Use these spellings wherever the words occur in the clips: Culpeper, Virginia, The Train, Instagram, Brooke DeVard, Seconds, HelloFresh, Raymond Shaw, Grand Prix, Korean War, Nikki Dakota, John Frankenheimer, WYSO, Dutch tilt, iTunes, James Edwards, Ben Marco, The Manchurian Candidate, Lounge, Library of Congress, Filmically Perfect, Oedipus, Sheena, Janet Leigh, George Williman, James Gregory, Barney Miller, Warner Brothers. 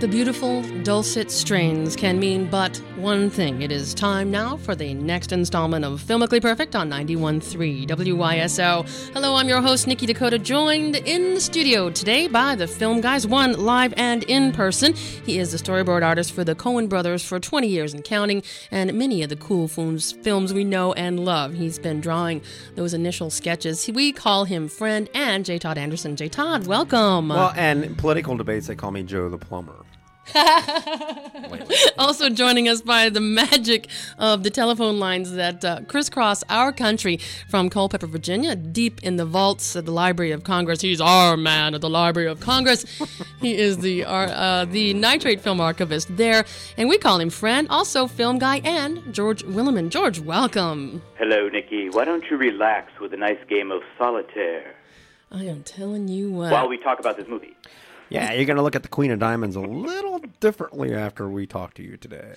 The beautiful, dulcet strains can mean but one thing. It is time now for the next installment of Filmically Perfect on 91.3 WYSO. Hello, I'm your host, Nikki Dakota, joined in the studio today by the Film Guys, one live and in person. He is the storyboard artist for the Coen brothers for 20 years and counting, and many of the cool films we know and love. He's been drawing those initial sketches. We call him Friend, and J. Todd Anderson. J. Todd, welcome. Well, and in political debates, they call me Joe the Plumber. Also joining us by the magic of the telephone lines that crisscross our country from Culpeper, Virginia, deep in the vaults of the Library of Congress. He's our man at the Library of Congress. He is the nitrate film archivist there, and we call him Friend, also Film Guy, and George Williman. George, welcome. Hello, Nikki. Why don't you relax with a nice game of solitaire? I am telling you what. While we talk about this movie. Yeah, you're going to look at the Queen of Diamonds a little differently after we talk to you today.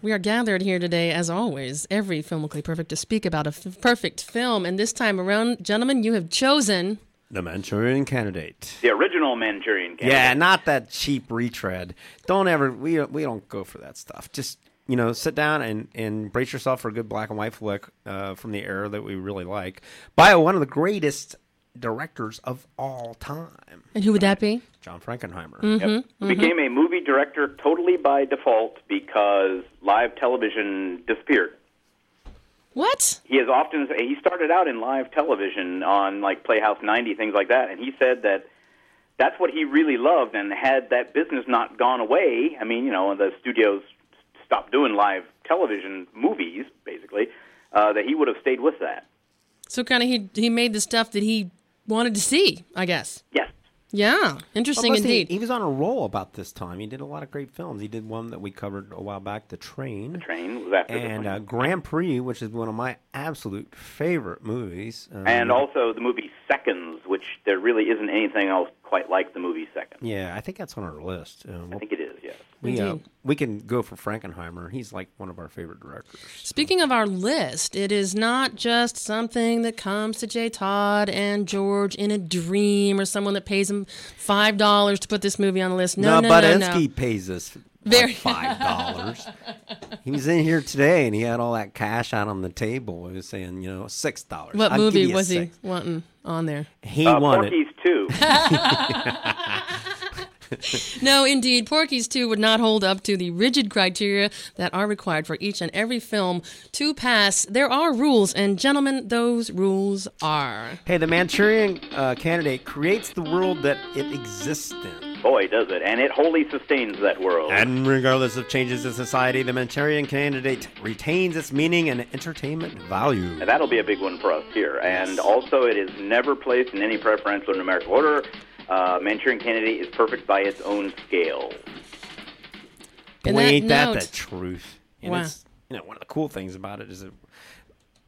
We are gathered here today, as always, every Filmically Perfect, to speak about a perfect film. And this time around, gentlemen, you have chosen... The Manchurian Candidate. The original Manchurian Candidate. Yeah, not that cheap retread. Don't ever... We don't go for that stuff. Just, you know, sit down and brace yourself for a good black and white flick from the era that we really like. By one of the greatest... directors of all time. And who would that be? John Frankenheimer. Mm-hmm, yep. Mm-hmm. Became a movie director totally by default because live television disappeared. What? He started out in live television on like Playhouse 90, things like that, and he said that that's what he really loved, and had that business not gone away, I mean, you know, the studios stopped doing live television movies, basically, that he would have stayed with that. So kind of he made the stuff that he wanted to see, I guess. Yes. Yeah. Interesting indeed. He was on a roll about this time. He did a lot of great films. He did one that we covered a while back, The Train. The Train was after and Grand Prix, which is one of my absolute favorite movies. And also the movie Seconds, which there really isn't anything else quite like the movie Seconds. Yeah, I think that's on our list. I think it is, yes. We can go for Frankenheimer. He's like one of our favorite directors. Speaking of our list, it is not just something that comes to J. Todd and George in a dream or someone that pays him $5 to put this movie on the list. No, pays us like $5. He was in here today and he had all that cash out on the table. He was saying, you know, $6. What movie was he wanting on there? He wanted Porky's II. No, indeed, Porky's II would not hold up to the rigid criteria that are required for each and every film to pass. There are rules, and gentlemen, those rules are... Hey, the Manchurian Candidate creates the world that it exists in. Boy, does it, and it wholly sustains that world. And regardless of changes in society, the Manchurian Candidate retains its meaning and entertainment value. Now, that'll be a big one for us here, and also it is never placed in any preferential numerical order. Manchurian Candidate is perfect by its own scale. And ain't that the truth? And wow. It's, you know, one of the cool things about it is that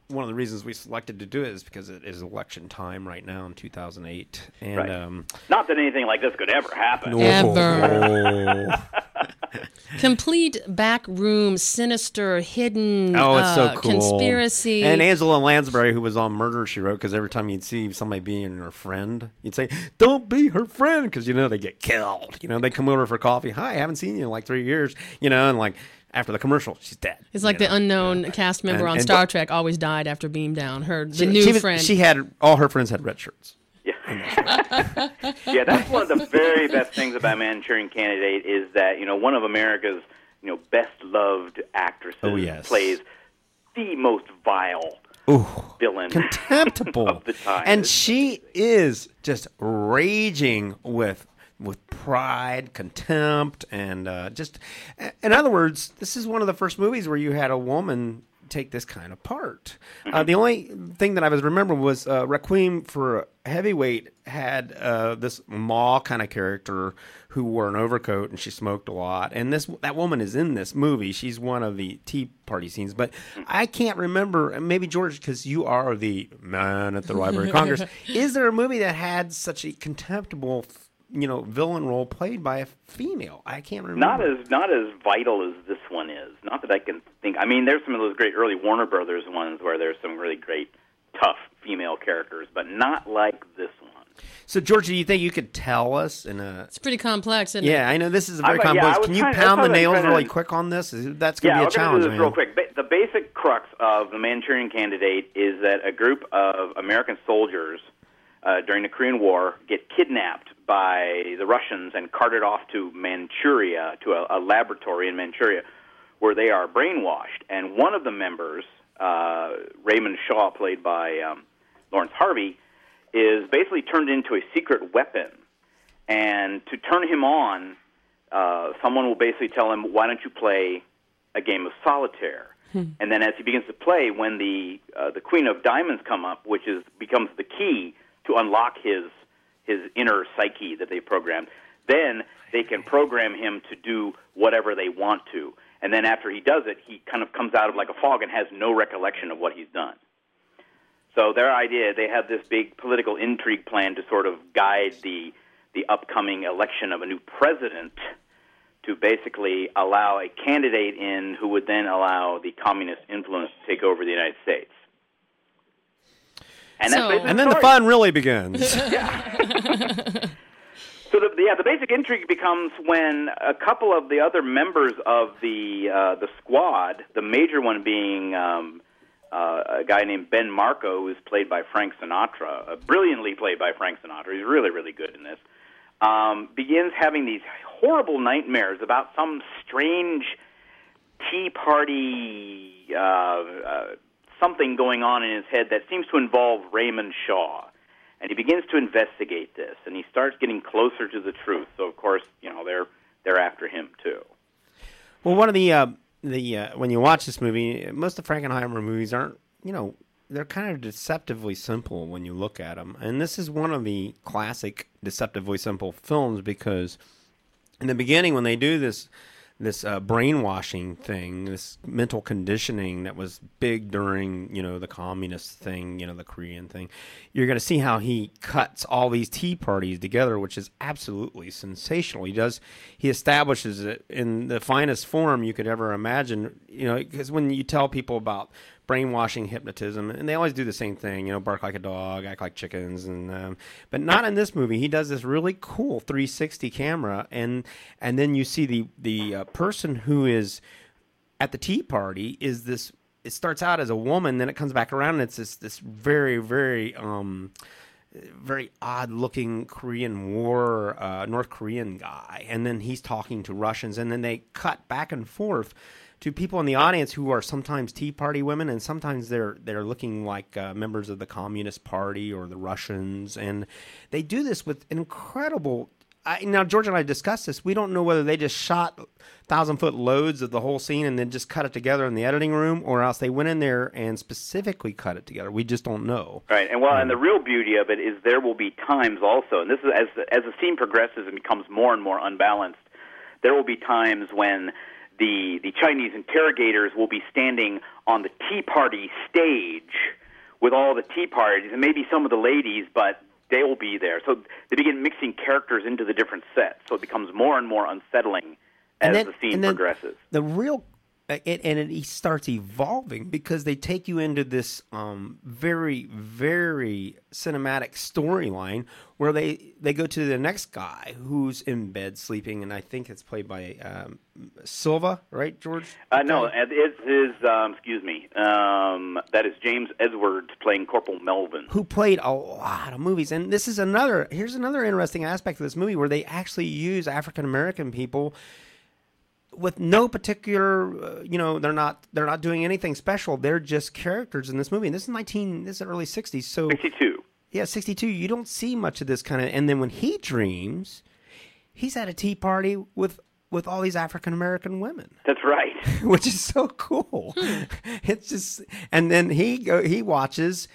one of the reasons we selected to do it is because it is election time right now in 2008. And right. Not that anything like this could ever happen. No. Ever. Complete backroom, sinister, hidden it's so cool. Conspiracy. And Angela Lansbury, who was on Murder, She Wrote, because every time you'd see somebody being her friend, you'd say, don't be her friend, because, you know, they get killed. You know, they come over for coffee. Hi, I haven't seen you in like 3 years. You know, and like... After the commercial, she's dead. It's like the unknown cast member on Star Trek always died after beam down. Her friend. She had all her friends had red shirts. Yeah, yeah. That's one of the very best things about Manchurian Candidate is that, you know, one of America's, you know, best loved actresses plays the most vile villain, contemptible of the time, and she is just raging with pride, contempt, and just... In other words, this is one of the first movies where you had a woman take this kind of part. The only thing that I was remembering was Requiem for Heavyweight had this Ma kind of character who wore an overcoat and she smoked a lot. And that woman is in this movie. She's one of the tea party scenes. But I can't remember, maybe George, because you are the man at the Library of Congress. Is there a movie that had such a contemptible, villain role played by a female? I can't remember. Not as vital as this one is. Not that I can think. I mean, there's some of those great early Warner Brothers ones where there's some really great tough female characters, but not like this one. So, George, do you think you could tell us? It's pretty complex, isn't it? Yeah, I know this is very complex. Can you pound the nails really quick on this? That's going to be a challenge, man. Yeah, I'll do this real quick. The basic crux of The Manchurian Candidate is that a group of American soldiers during the Korean War get kidnapped by the Russians and carted off to Manchuria, to a laboratory in Manchuria, where they are brainwashed. And one of the members, Raymond Shaw, played by Laurence Harvey, is basically turned into a secret weapon. And to turn him on, someone will basically tell him, why don't you play a game of solitaire? And then as he begins to play, when the Queen of Diamonds come up, which becomes the key to unlock his inner psyche that they programmed, then they can program him to do whatever they want to. And then after he does it, he kind of comes out of like a fog and has no recollection of what he's done. So their idea, they have this big political intrigue plan to sort of guide the upcoming election of a new president to basically allow a candidate in who would then allow the communist influence to take over the United States. And then the fun really begins. Yeah. So the basic intrigue becomes when a couple of the other members of the squad, the major one being a guy named Ben Marco, who's played by Frank Sinatra, brilliantly played by Frank Sinatra. He's really, really good in this. Begins having these horrible nightmares about some strange Tea Party something going on in his head that seems to involve Raymond Shaw. And he begins to investigate this, and he starts getting closer to the truth. So, of course, they're after him too. Well, one of the when you watch this movie, most of the Frankenheimer movies aren't, they're kind of deceptively simple when you look at them. And this is one of the classic deceptively simple films because in the beginning when they do this brainwashing thing, this mental conditioning that was big during, the communist thing, the Korean thing. You're going to see how he cuts all these tea parties together, which is absolutely sensational. He establishes it in the finest form you could ever imagine, because when you tell people about brainwashing, hypnotism, and they always do the same thing, bark like a dog, act like chickens, and but not in this movie. He does this really cool 360 camera, and then you see the person who is at the tea party is this. It starts out as a woman, then it comes back around, and it's this very, very very odd-looking Korean War North Korean guy, and then he's talking to Russians, and then they cut back and forth to people in the audience who are sometimes Tea Party women, and sometimes they're looking like members of the Communist Party or the Russians, and they do this with incredible. Now, George and I discussed this. We don't know whether they just shot 1,000-foot loads of the whole scene and then just cut it together in the editing room, or else they went in there and specifically cut it together. We just don't know. Right, and well, and the real beauty of it is there will be times also, and this is as the scene progresses and becomes more and more unbalanced, there will be times when the Chinese interrogators will be standing on the Tea Party stage with all the Tea Parties and maybe some of the ladies, but they will be there. So they begin mixing characters into the different sets, so it becomes more and more unsettling as the scene progresses. It starts evolving because they take you into this very, very cinematic storyline where they go to the next guy who's in bed sleeping, and I think it's played by Silva, right, George? No, it is, that is James Edwards playing Corporal Melvin. Who played a lot of movies, and this is here's another interesting aspect of this movie where they actually use African-American people with no particular, they're not doing anything special. They're just characters in this movie. And this is early 60s. So 62. Yeah, 62. You don't see much of this kind of. And then when he dreams, he's at a tea party with with all these African-American women. That's right. Which is so cool. It's just, and then he watches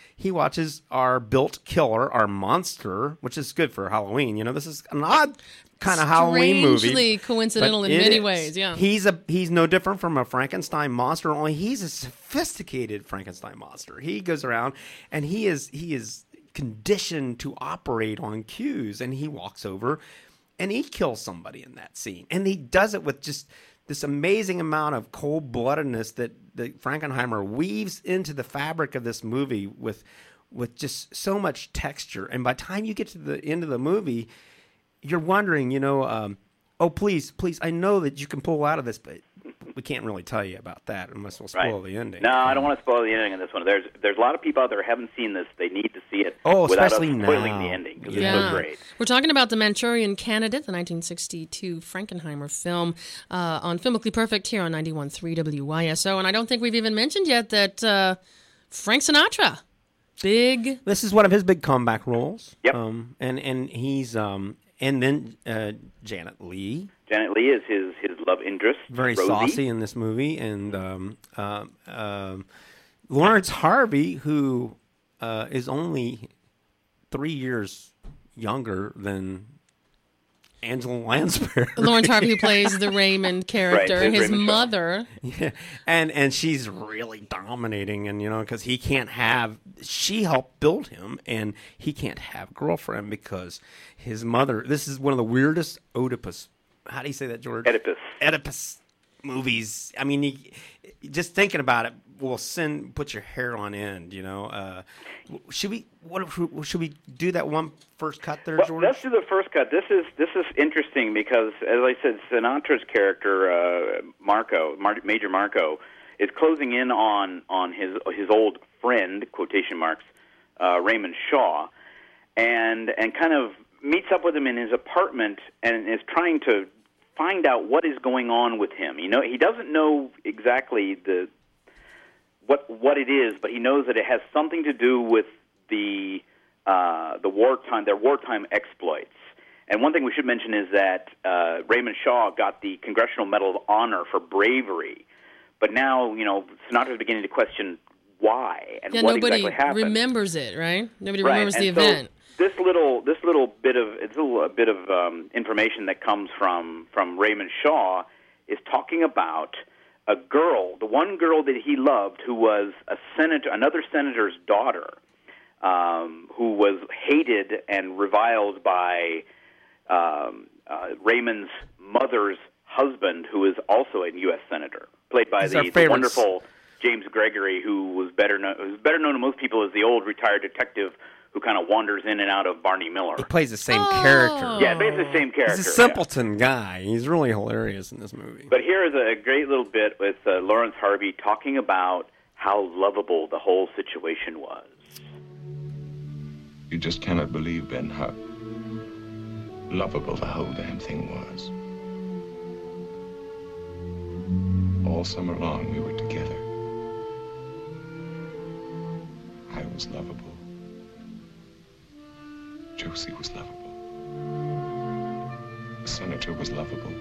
our built killer, our monster, which is good for Halloween. You know, this is an odd kind of Halloween movie. Strangely coincidental in many ways, yeah. He's no different from a Frankenstein monster, only he's a sophisticated Frankenstein monster. He goes around and he is conditioned to operate on cues, and he walks over and he kills somebody in that scene. And he does it with just this amazing amount of cold-bloodedness that Frankenheimer weaves into the fabric of this movie with just so much texture. And by the time you get to the end of the movie, you're wondering, you know, oh, please, I know that you can pull out of this, but we can't really tell you about that unless we'll spoil the ending. No, I don't want to spoil the ending on this one. There's a lot of people out there who haven't seen this. They need to see it without spoiling the ending, because it's so great. We're talking about The Manchurian Candidate, the 1962 Frankenheimer film, on Filmically Perfect here on 91.3 WYSO. And I don't think we've even mentioned yet that Frank Sinatra... This is one of his big comeback roles. Yep. And he's and then Janet Leigh. Janet Leigh is his love interest. Very Rosie. Saucy in this movie, and Laurence Harvey, who is only 3 years younger than Angela Lansbury. Laurence Harvey, who plays the Raymond character, right, his Raymond mother. Yeah. And she's really dominating, and you know, because he can't have, she helped build him, and he can't have a girlfriend because his mother, this is one of the weirdest Oedipus, how do you say that, George? Oedipus movies. I mean, just thinking about it will put your hair on end, you know. Should we do that one first cut there, George? Let's do the first cut. This is interesting because, as I said, Sinatra's character, Major Marco, is closing in on his old friend, quotation marks, Raymond Shaw, and kind of meets up with him in his apartment and is trying to find out what is going on with him. You know, he doesn't know exactly what it is, but he knows that it has something to do with their wartime exploits. And one thing we should mention is that Raymond Shaw got the Congressional Medal of Honor for bravery, but now, you know, Sinatra's beginning to question why and what exactly happened. Nobody remembers it, right? Nobody remembers the event. This little bit of information that comes from Raymond Shaw is talking about a girl, the one girl that he loved, who was a senator, another senator's daughter, who was hated and reviled by Raymond's mother's husband, who is also a U.S. senator, played by the wonderful James Gregory, who's better known to most people as the old retired detective who kind of wanders in and out of Barney Miller. He plays the same character. Yeah, basically the same character. He's a simpleton guy. He's really hilarious in this movie. But here is a great little bit with Laurence Harvey talking about how lovable the whole situation was. You just cannot believe, Ben, how lovable the whole damn thing was. All summer long we were together. I was lovable. Josie was lovable. The senator was lovable.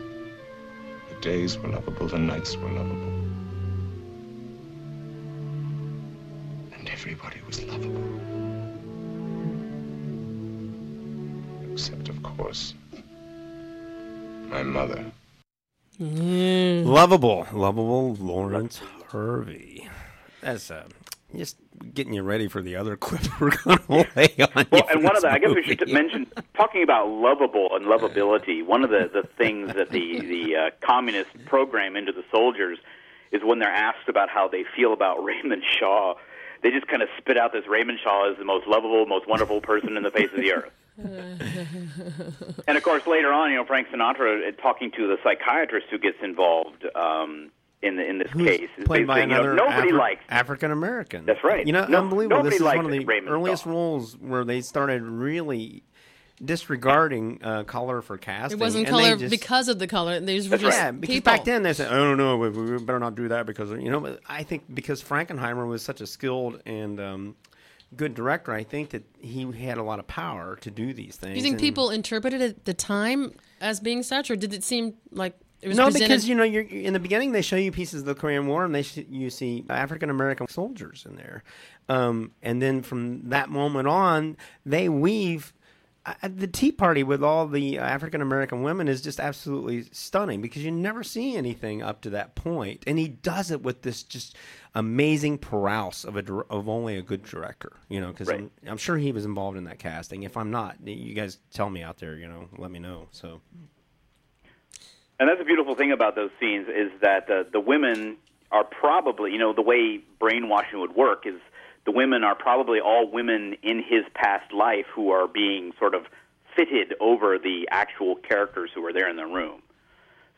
The days were lovable. The nights were lovable. And everybody was lovable. Except, of course, my mother. Lovable Laurence Harvey. That's just getting you ready for the other clip we're going to lay on you. Well, and one of the, I guess we should mention, talking about lovable and lovability, one of the things that the communists program into the soldiers is when they're asked about how they feel about Raymond Shaw, they just kind of spit out this Raymond Shaw is the most lovable, most wonderful person in the face of the earth. And, of course, later on, you know, Frank Sinatra talking to the psychiatrist who gets involved in this who's case, played by another, you know, African American. That's right. You know, unbelievable. This is one of the earliest roles where they started really disregarding color for casting. It wasn't color because of the color. Because back then they said, "Oh no, we better not do that," because, you know. But I think because Frankenheimer was such a skilled and good director, I think that he had a lot of power to do these things. Do you think people interpreted it at the time as being such, or did it seem like It was because, you know, you're, in the beginning they show you pieces of the Korean War, and you see African-American soldiers in there. And then from that moment on, they weave... the Tea Party with all the African-American women is just absolutely stunning, because you never see anything up to that point. And he does it with this just amazing prowess of only a good director, you know, because I'm sure he was involved in that casting. If I'm not, you guys tell me out there, you know, let me know. So, and that's the beautiful thing about those scenes is that the women are probably, you know, the way brainwashing would work is the women are probably all women in his past life who are being sort of fitted over the actual characters who are there in the room.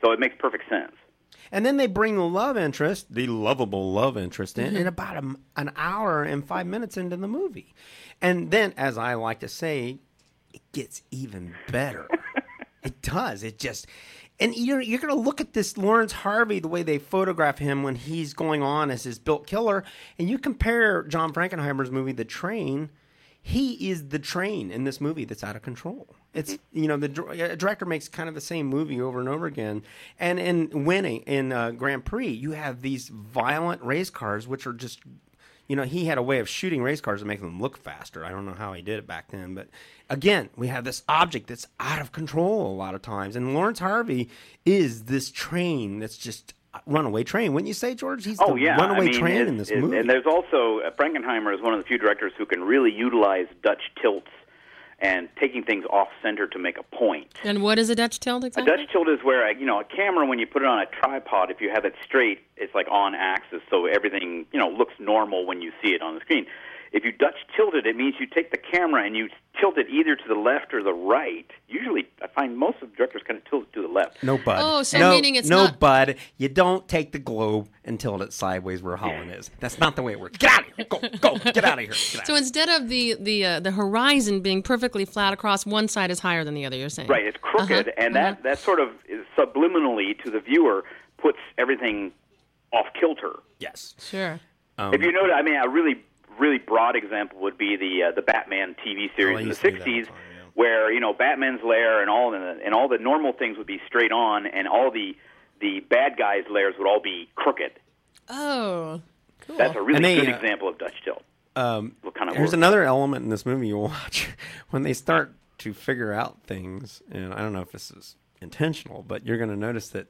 So it makes perfect sense. And then they bring the love interest, the lovable love interest, in mm-hmm. in about an hour and 5 minutes into the movie. And then, as I like to say, it gets even better. It does. It just... And you're going to look at this Laurence Harvey, the way they photograph him when he's going on as his built killer, and you compare John Frankenheimer's movie, The Train. He is the train in this movie that's out of control. It's, you know, the director makes kind of the same movie over and over again. And in winning in Grand Prix, you have these violent race cars, which are just, you know, he had a way of shooting race cars and making them look faster. I don't know how he did it back then, but again, we have this object that's out of control a lot of times, and Laurence Harvey is this train that's just a runaway train. Wouldn't you say, George? He's the runaway train in this movie. And there's also Frankenheimer is one of the few directors who can really utilize Dutch tilts and taking things off-center to make a point. And what is a Dutch tilt exactly? A Dutch tilt is where, you know, a camera, when you put it on a tripod, if you have it straight, it's like on axis, so everything, you know, looks normal when you see it on the screen. If you Dutch tilt it, it means you take the camera and you tilt it either to the left or the right. Usually, I find most of the directors kind of tilt it to the left. No, bud. Oh, so meaning it's not... No, bud. You don't take the globe and tilt it sideways where Holland is. That's not the way it works. Get out of here. Go. Get out of here. So instead of the horizon being perfectly flat across, one side is higher than the other, you're saying? Right. It's crooked, and that sort of is subliminally to the viewer puts everything off kilter. Yes. Sure. If you notice, I mean, I really broad example would be the Batman TV series in the 60s, where, you know, Batman's lair and all the normal things would be straight on, and all the bad guys' lairs would all be crooked. Oh, cool. That's a really good example of Dutch tilt. There's another element in this movie you'll watch when they start to figure out things, and I don't know if this is intentional, but you're going to notice that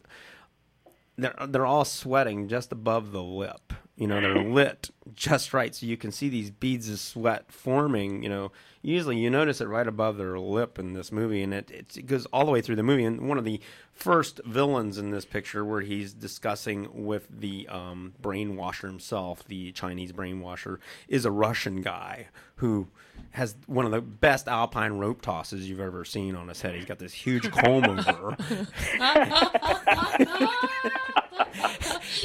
they're all sweating just above the lip. You know, they're lit just right, so you can see these beads of sweat forming. You know, usually you notice it right above their lip in this movie, and it goes all the way through the movie. And one of the first villains in this picture, where he's discussing with the brainwasher himself, the Chinese brainwasher, is a Russian guy who has one of the best alpine rope tosses you've ever seen on his head. He's got this huge comb over.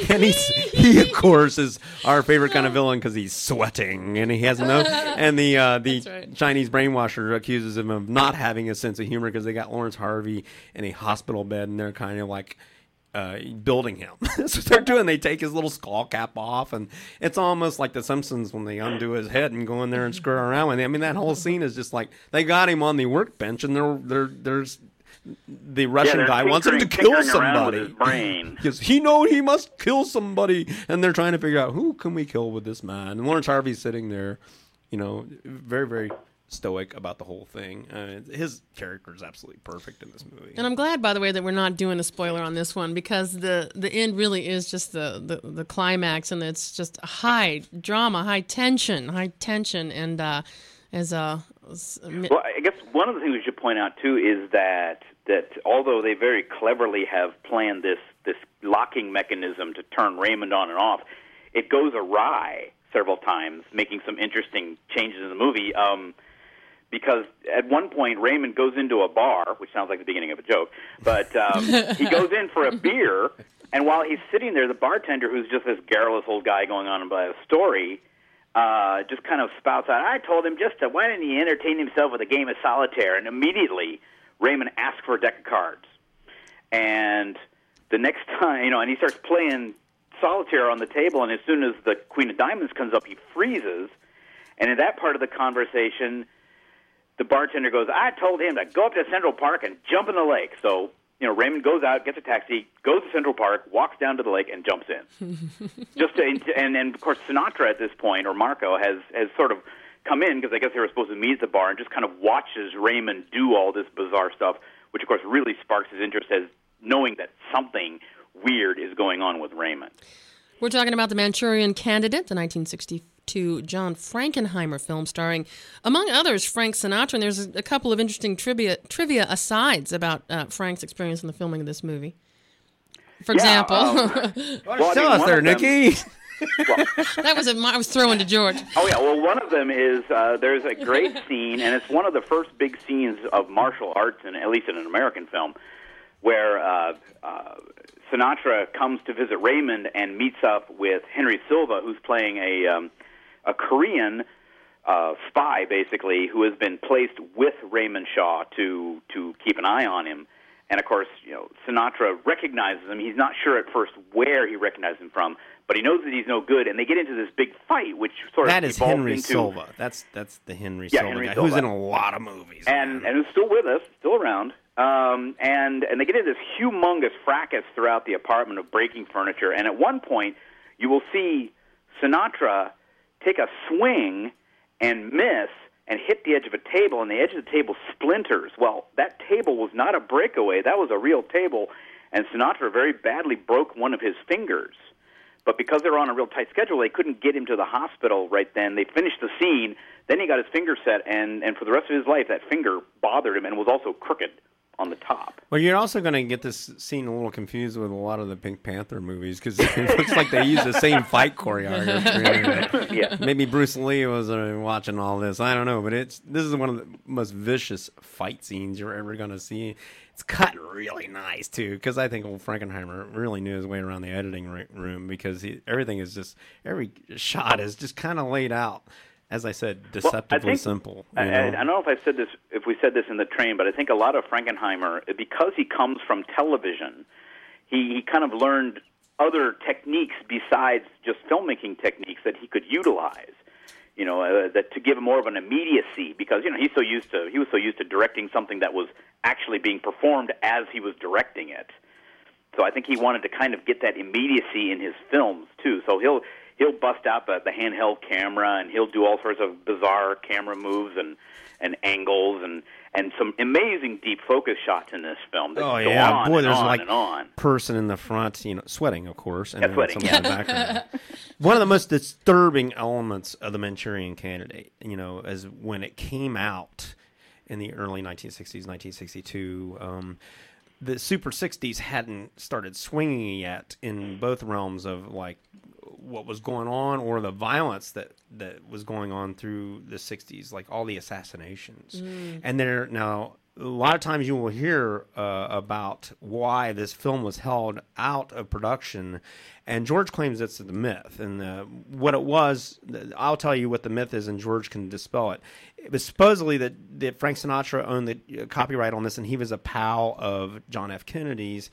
And he of course is our favorite kind of villain because he's sweating and he has no. And the Chinese brainwasher accuses him of not having a sense of humor because they got Laurence Harvey in a hospital bed and they're kind of like building him. That's what they're doing. They take his little skull cap off, and it's almost like The Simpsons when they undo his head and go in there and screw around with him. I mean, that whole scene is just like they got him on the workbench and there's. The Russian guy wants him to kill somebody because he knows he must kill somebody, and they're trying to figure out who can we kill with this man. And Laurence Harvey's sitting there, you know, very, very stoic about the whole thing. His character is absolutely perfect in this movie. And I'm glad, by the way, that we're not doing a spoiler on this one, because the end really is just the climax, and it's just high drama, high tension, and well, I guess one of the things we should point out too is that although they very cleverly have planned this locking mechanism to turn Raymond on and off, it goes awry several times, making some interesting changes in the movie. Because at one point Raymond goes into a bar, which sounds like the beginning of a joke, but he goes in for a beer, and while he's sitting there, the bartender, who's just this garrulous old guy going on about a story, just kind of spouts out, I told him just to, why didn't he entertain himself with a game of solitaire? And immediately Raymond asks for a deck of cards. And the next time, you know, and he starts playing solitaire on the table, and as soon as the Queen of Diamonds comes up, he freezes. And in that part of the conversation, the bartender goes, I told him to go up to Central Park and jump in the lake. So you know, Raymond goes out, gets a taxi, goes to Central Park, walks down to the lake, and jumps in. And of course, Sinatra at this point, or Marco, has sort of come in, because I guess they were supposed to meet at the bar, and just kind of watches Raymond do all this bizarre stuff, which, of course, really sparks his interest as knowing that something weird is going on with Raymond. We're talking about The Manchurian Candidate, the 1962 John Frankenheimer film starring, among others, Frank Sinatra. And there's a couple of interesting trivia asides about Frank's experience in the filming of this movie. For example... tell us there, Nikki? Well, that was I was throwing to George. Oh, yeah. Well, one of them is there's a great scene, and it's one of the first big scenes of martial arts, and at least in an American film, where Sinatra comes to visit Raymond and meets up with Henry Silva, who's playing a Korean spy, basically, who has been placed with Raymond Shaw to keep an eye on him. And, of course, you know, Sinatra recognizes him. He's not sure at first where he recognized him from, but he knows that he's no good, and they get into this big fight, which sort of evolves into... That is Henry Silva. That's the Henry Silva guy, who's in a lot of movies. And who's still with us, still around. And they get into this humongous fracas throughout the apartment of breaking furniture, and at one point, you will see Sinatra take a swing and miss, and hit the edge of a table, and the edge of the table splinters. Well, that table was not a breakaway. That was a real table, and Sinatra very badly broke one of his fingers. But because they were on a real tight schedule, they couldn't get him to the hospital right then. They finished the scene, then he got his finger set, and for the rest of his life, that finger bothered him and was also crooked on the top. Well, you're also going to get this scene a little confused with a lot of the Pink Panther movies, because it looks like they use the same fight choreography. Yeah. Maybe Bruce Lee was watching all this. I don't know, but this is one of the most vicious fight scenes you're ever going to see. It's cut really nice, too, because I think old Frankenheimer really knew his way around the editing room, because everything is just, every shot is just kind of laid out. As I said, deceptively simple. I don't know if we said this in The Train, but I think a lot of Frankenheimer, because he comes from television, he kind of learned other techniques besides just filmmaking techniques that he could utilize. You know, that to give more of an immediacy, because you know he was so used to directing something that was actually being performed as he was directing it. So I think he wanted to kind of get that immediacy in his films too. So He'll bust out the handheld camera, and he'll do all sorts of bizarre camera moves and angles and some amazing deep focus shots in this film. Oh, yeah. There's person in the front, you know, sweating, of course. And then sweating, in the background. One of the most disturbing elements of The Manchurian Candidate, you know, is when it came out in the early 1960s, 1962, the Super 60s hadn't started swinging yet in both realms of, like, what was going on or the violence that was going on through the 60s, like all the assassinations. Mm. And now, a lot of times you will hear about why this film was held out of production, and George claims it's the myth. And what it was, I'll tell you what the myth is, and George can dispel it. It was supposedly that Frank Sinatra owned the copyright on this, and he was a pal of John F. Kennedy's.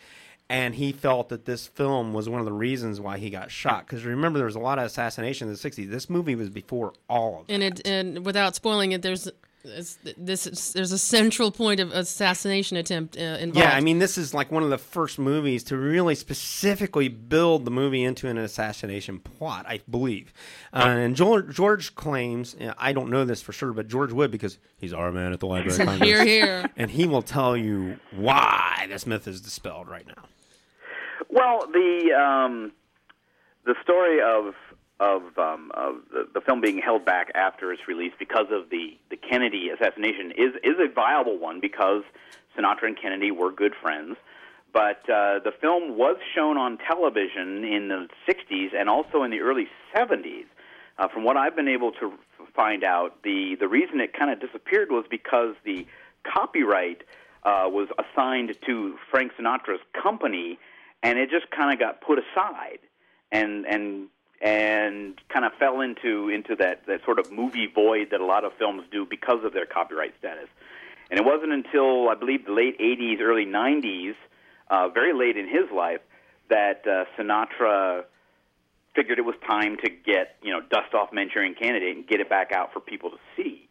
And he felt that this film was one of the reasons why he got shot. Because remember, there was a lot of assassination in the 60s. This movie was before all of that. And without spoiling it, there's a central point of assassination attempt involved. Yeah, I mean, this is like one of the first movies to really specifically build the movie into an assassination plot, I believe. And George claims, I don't know this for sure, but George would, because he's our man at the Library of Congress. Here. And he will tell you why this myth is dispelled right now. Well, the story of the film being held back after its release because of the Kennedy assassination is a viable one, because Sinatra and Kennedy were good friends. But the film was shown on television in the 60s and also in the early 70s. From what I've been able to find out, the reason it kind of disappeared was because the copyright was assigned to Frank Sinatra's company, and it just kind of got put aside and kind of fell into that sort of movie void that a lot of films do because of their copyright status. And it wasn't until, I believe, the late 80s, early 90s, very late in his life, that Sinatra figured it was time to get, you know, dust off Manchurian Candidate and get it back out for people to see.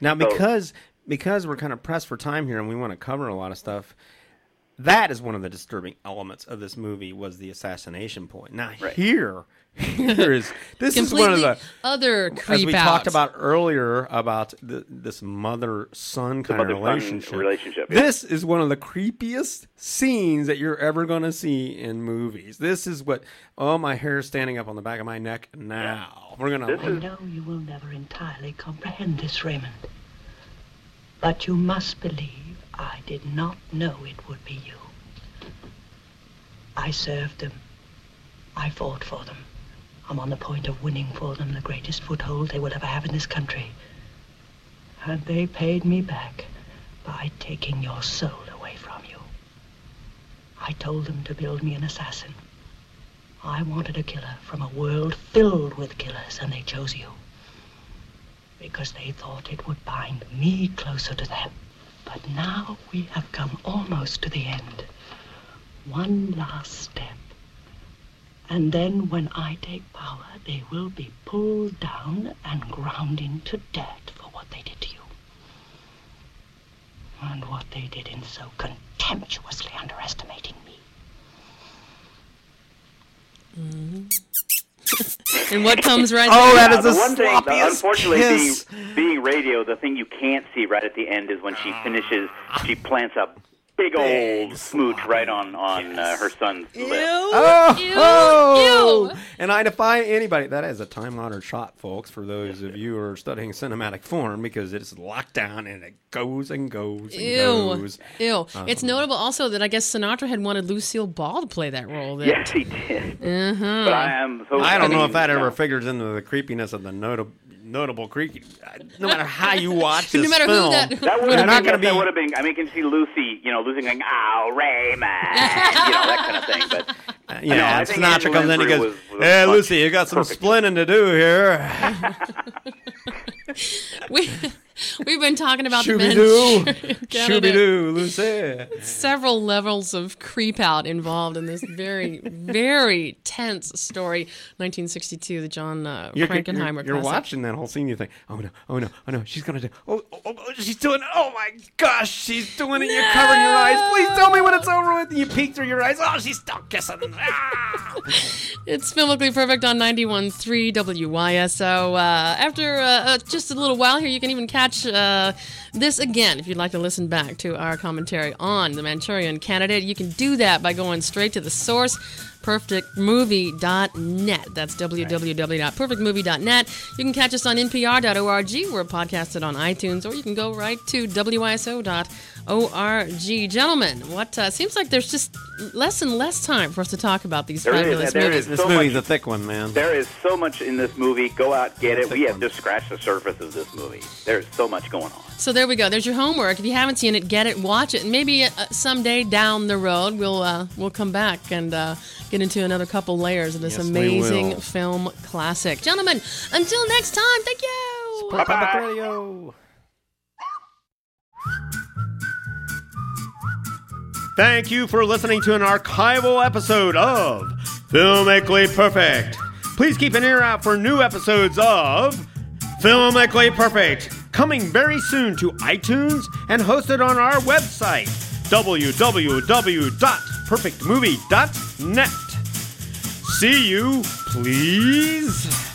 Now, because we're kind of pressed for time here and we want to cover a lot of stuff, that is one of the disturbing elements of this movie was the assassination point. Now here is this is one of the other creep as we talked about earlier about this mother-son kind of relationship. Yeah. This is one of the creepiest scenes that you're ever going to see in movies. This is what my hair is standing up on the back of my neck now. Yeah. We're going to know you will never entirely comprehend this, Raymond. But you must believe I did not know it would be you. I served them. I fought for them. I'm on the point of winning for them the greatest foothold they will ever have in this country. And they paid me back by taking your soul away from you. I told them to build me an assassin. I wanted a killer from a world filled with killers, and they chose you. Because they thought it would bind me closer to them. But now we have come almost to the end. One last step. And then when I take power, they will be pulled down and ground into dirt for what they did to you. And what they did in so contemptuously underestimating me. Mm-hmm. And what comes right now? Oh, that is the sloppiest thing, unfortunately, kiss. Being radio, the thing you can't see right at the end is when she finishes, she plants up. Big old smooch right on her son's lip. Ew. And I defy anybody. That is a time-honored shot, folks, for those of you who are studying cinematic form, because it's locked down and it goes and goes and goes. It's notable also that I guess Sinatra had wanted Lucille Ball to play that role. That... Yes, he did. Uh-huh. But I don't know if that ever figures into the creepiness of the notable creepy. No matter how you watch this film, that would have been. I mean, you can see Lucy, Lucy going, "Oh, Raymond," that kind of thing. But and Sinatra comes in and goes, "Hey, Lucy, you got some splinting to do here." We've been talking about the Shooby-Doo, Lucy. Several levels of creep out involved in this very, very tense story. 1962, the John Frankenheimer. You're watching that whole scene. You think, oh no, she's gonna do. Oh, she's doing. Oh my gosh, she's doing it. No! You're covering your eyes. Please tell me when it's over with. And you peek through your eyes. Oh, she's still kissing. Ah! It's Filmically Perfect on 91.3 WYSO. After just a little while here, you can even catch this again if you'd like to listen back to our commentary on The Manchurian Candidate. You can do that by going straight to the source, perfectmovie.net. That's www.perfectmovie.net. You can catch us on npr.org. We're podcasted on iTunes, or you can go right to wyso.org. Gentlemen, what seems like there's just less and less time for us to talk about these fabulous movies. This movie's a thick one, man. There is so much in this movie. Go out, get it. We have just scratched the surface of this movie. There's so much going on. So there we go. There's your homework. If you haven't seen it, get it, watch it. And maybe someday down the road we'll come back and get into another couple layers of this amazing film classic. Gentlemen, until next time, thank you! Bye-bye! Thank you for listening to an archival episode of Filmically Perfect. Please keep an ear out for new episodes of Filmically Perfect, coming very soon to iTunes and hosted on our website, www.perfectmovie.net. See you, please.